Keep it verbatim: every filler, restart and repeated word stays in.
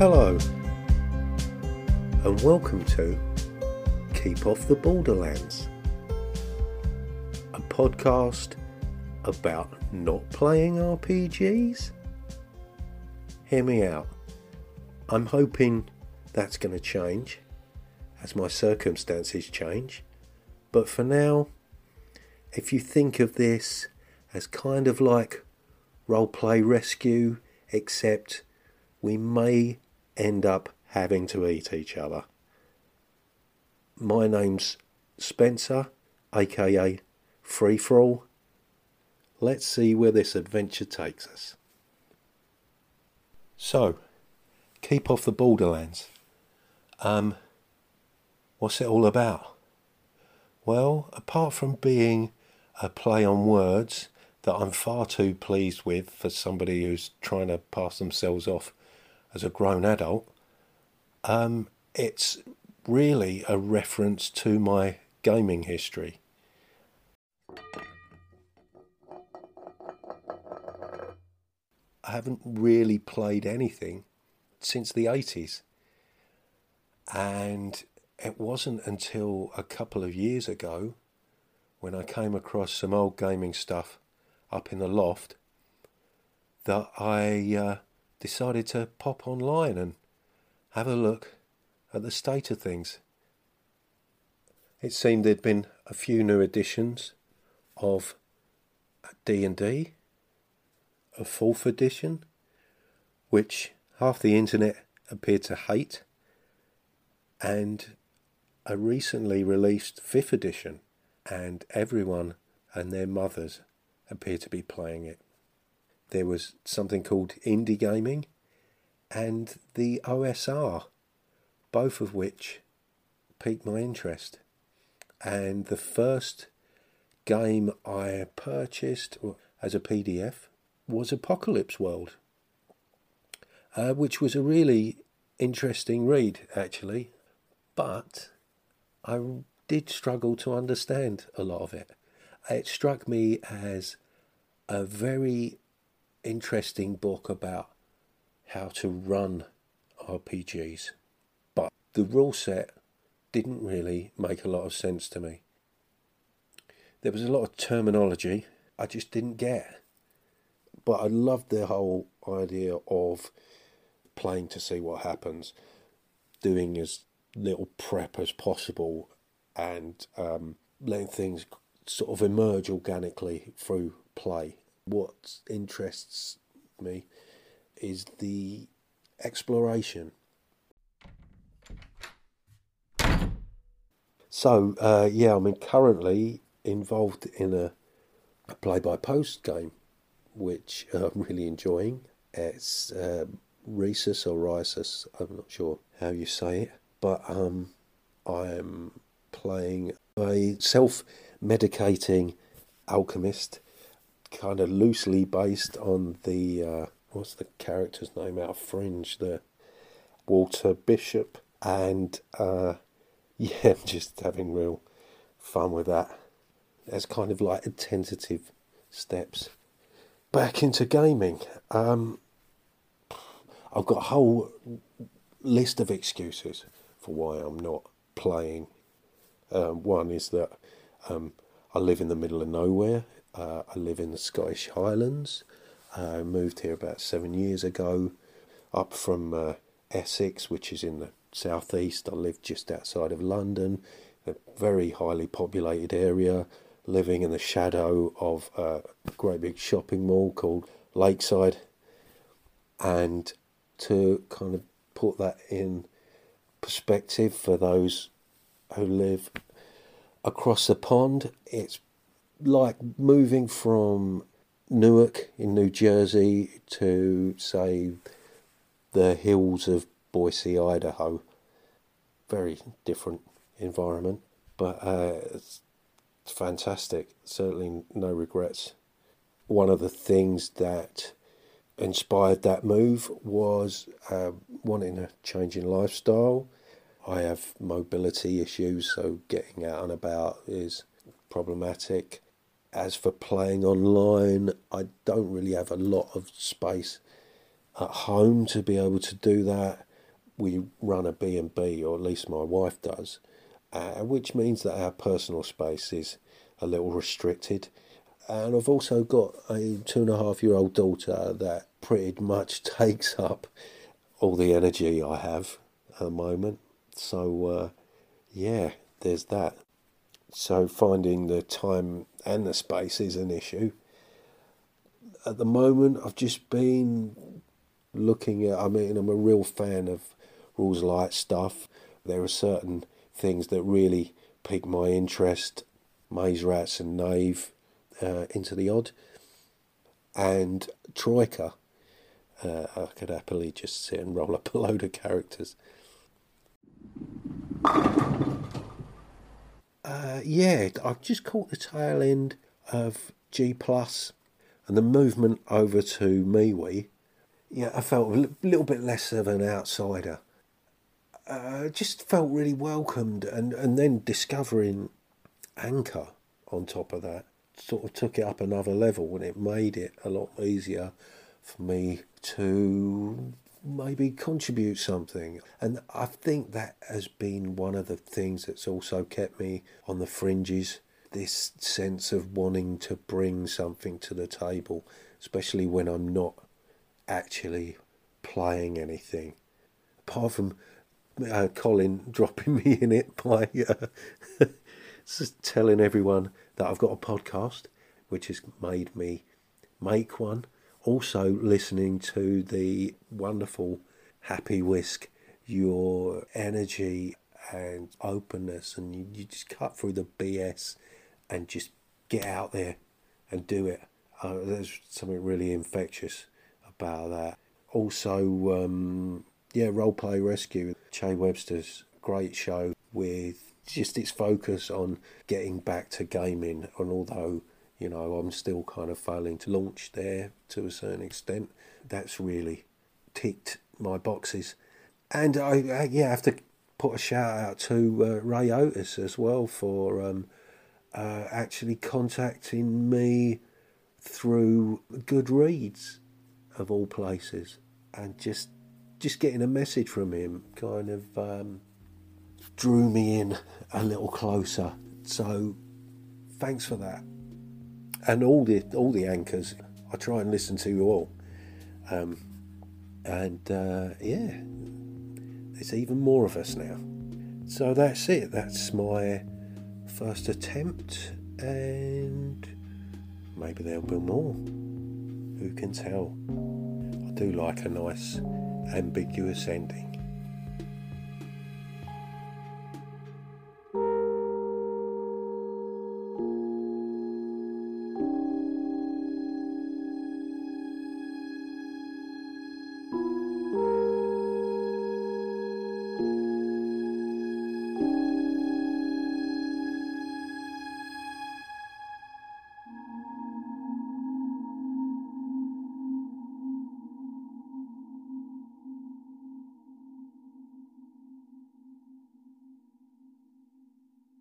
Hello, and welcome to Keep Off The Borderlands, a podcast about not playing R P Gs. Hear me out. I'm hoping that's going to change as my circumstances change, but for now, if you think of this as kind of like Roleplay Rescue, except we may end up having to eat each other. My name's Spencer, aka Free For All. Let's see where this adventure takes us. So, Keep Off The Borderlands. Um, what's it all about? Well, apart from being a play on words that I'm far too pleased with for somebody who's trying to pass themselves off as a grown adult, um, it's really a reference to my gaming history. I haven't really played anything since the eighties, and it wasn't until a couple of years ago when I came across some old gaming stuff up in the loft that I uh, decided to pop online and have a look at the state of things. It seemed there'd been a few new editions of D and D, a fourth edition, which half the internet appeared to hate, and a recently released fifth edition, and everyone and their mothers appear to be playing it. There was something called Indie Gaming and the O S R, both of which piqued my interest. And the first game I purchased as a P D F was Apocalypse World, uh, which was a really interesting read, actually. But I did struggle to understand a lot of it. It struck me as a very interesting book about how to run R P Gs, but the rule set didn't really make a lot of sense to me. There was a lot of terminology I just didn't get, but I loved the whole idea of playing to see what happens, doing as little prep as possible, and um, letting things sort of emerge organically through play. What interests me is the exploration. So, uh, yeah, I mean, currently involved in a, a play-by-post game, which I'm really enjoying. It's uh, Rhesus or Rhesus, I'm not sure how you say it, but um, I'm playing a self-medicating alchemist, kind of loosely based on the uh, what's the character's name out of Fringe, the Walter Bishop, and uh, yeah, just having real fun with that. That's kind of like a tentative steps back into gaming. Um, I've got a whole list of excuses for why I'm not playing. Um, one is that um, I live in the middle of nowhere. Uh, I live in the Scottish Highlands. I uh, moved here about seven years ago, up from uh, Essex, which is in the southeast. I live just outside of London, a very highly populated area, living in the shadow of a great big shopping mall called Lakeside. And to kind of put that in perspective for those who live across the pond, it's like moving from Newark in New Jersey to, say, the hills of Boise, Idaho. Very different environment, but uh, it's fantastic. Certainly no regrets. One of the things that inspired that move was uh, wanting a change in lifestyle. I have mobility issues, so getting out and about is problematic. As for playing online, I don't really have a lot of space at home to be able to do that. we run a B and B, or at least my wife does, uh, which means that our personal space is a little restricted. And I've also got a two and a half year old daughter that pretty much takes up all the energy I have at the moment. So uh, yeah, there's that. So finding the time and the space is an issue. At the moment, I've just been looking at, I mean, I'm a real fan of rules light stuff. There are certain things that really pique my interest. Maze Rats and Knave, uh, Into the Odd, and Troika. Uh, I could happily just sit and roll up a load of characters. Uh, yeah, I've just caught the tail end of G plus, and the movement over to MeWe. Yeah, I felt a little bit less of an outsider. Uh, just felt really welcomed, and, and then discovering Anchor on top of that sort of took it up another level, and it made it a lot easier for me to maybe contribute something. And I think that has been one of the things that's also kept me on the fringes, this sense of wanting to bring something to the table, especially when I'm not actually playing anything. Apart from uh, Colin dropping me in it by uh, telling everyone that I've got a podcast, which has made me make one. Also listening to the wonderful Happy Whisk, your energy and openness, and you, you just cut through the B S and just get out there and do it. Uh, there's something really infectious about that. Also, um, yeah, Roleplay Rescue, Che Webster's great show with just its focus on getting back to gaming. And although, you know, I'm still kind of failing to launch there to a certain extent, that's really ticked my boxes. And I, I yeah, I have to put a shout out to uh, Ray Otis as well for um, uh, actually contacting me through Goodreads of all places, and just just getting a message from him kind of um, drew me in a little closer. So thanks for that. And all the all the anchors, I try and listen to you all. Um, and uh, yeah, there's even more of us now. So that's it. That's my first attempt, and maybe there'll be more. Who can tell? I do like a nice ambiguous ending.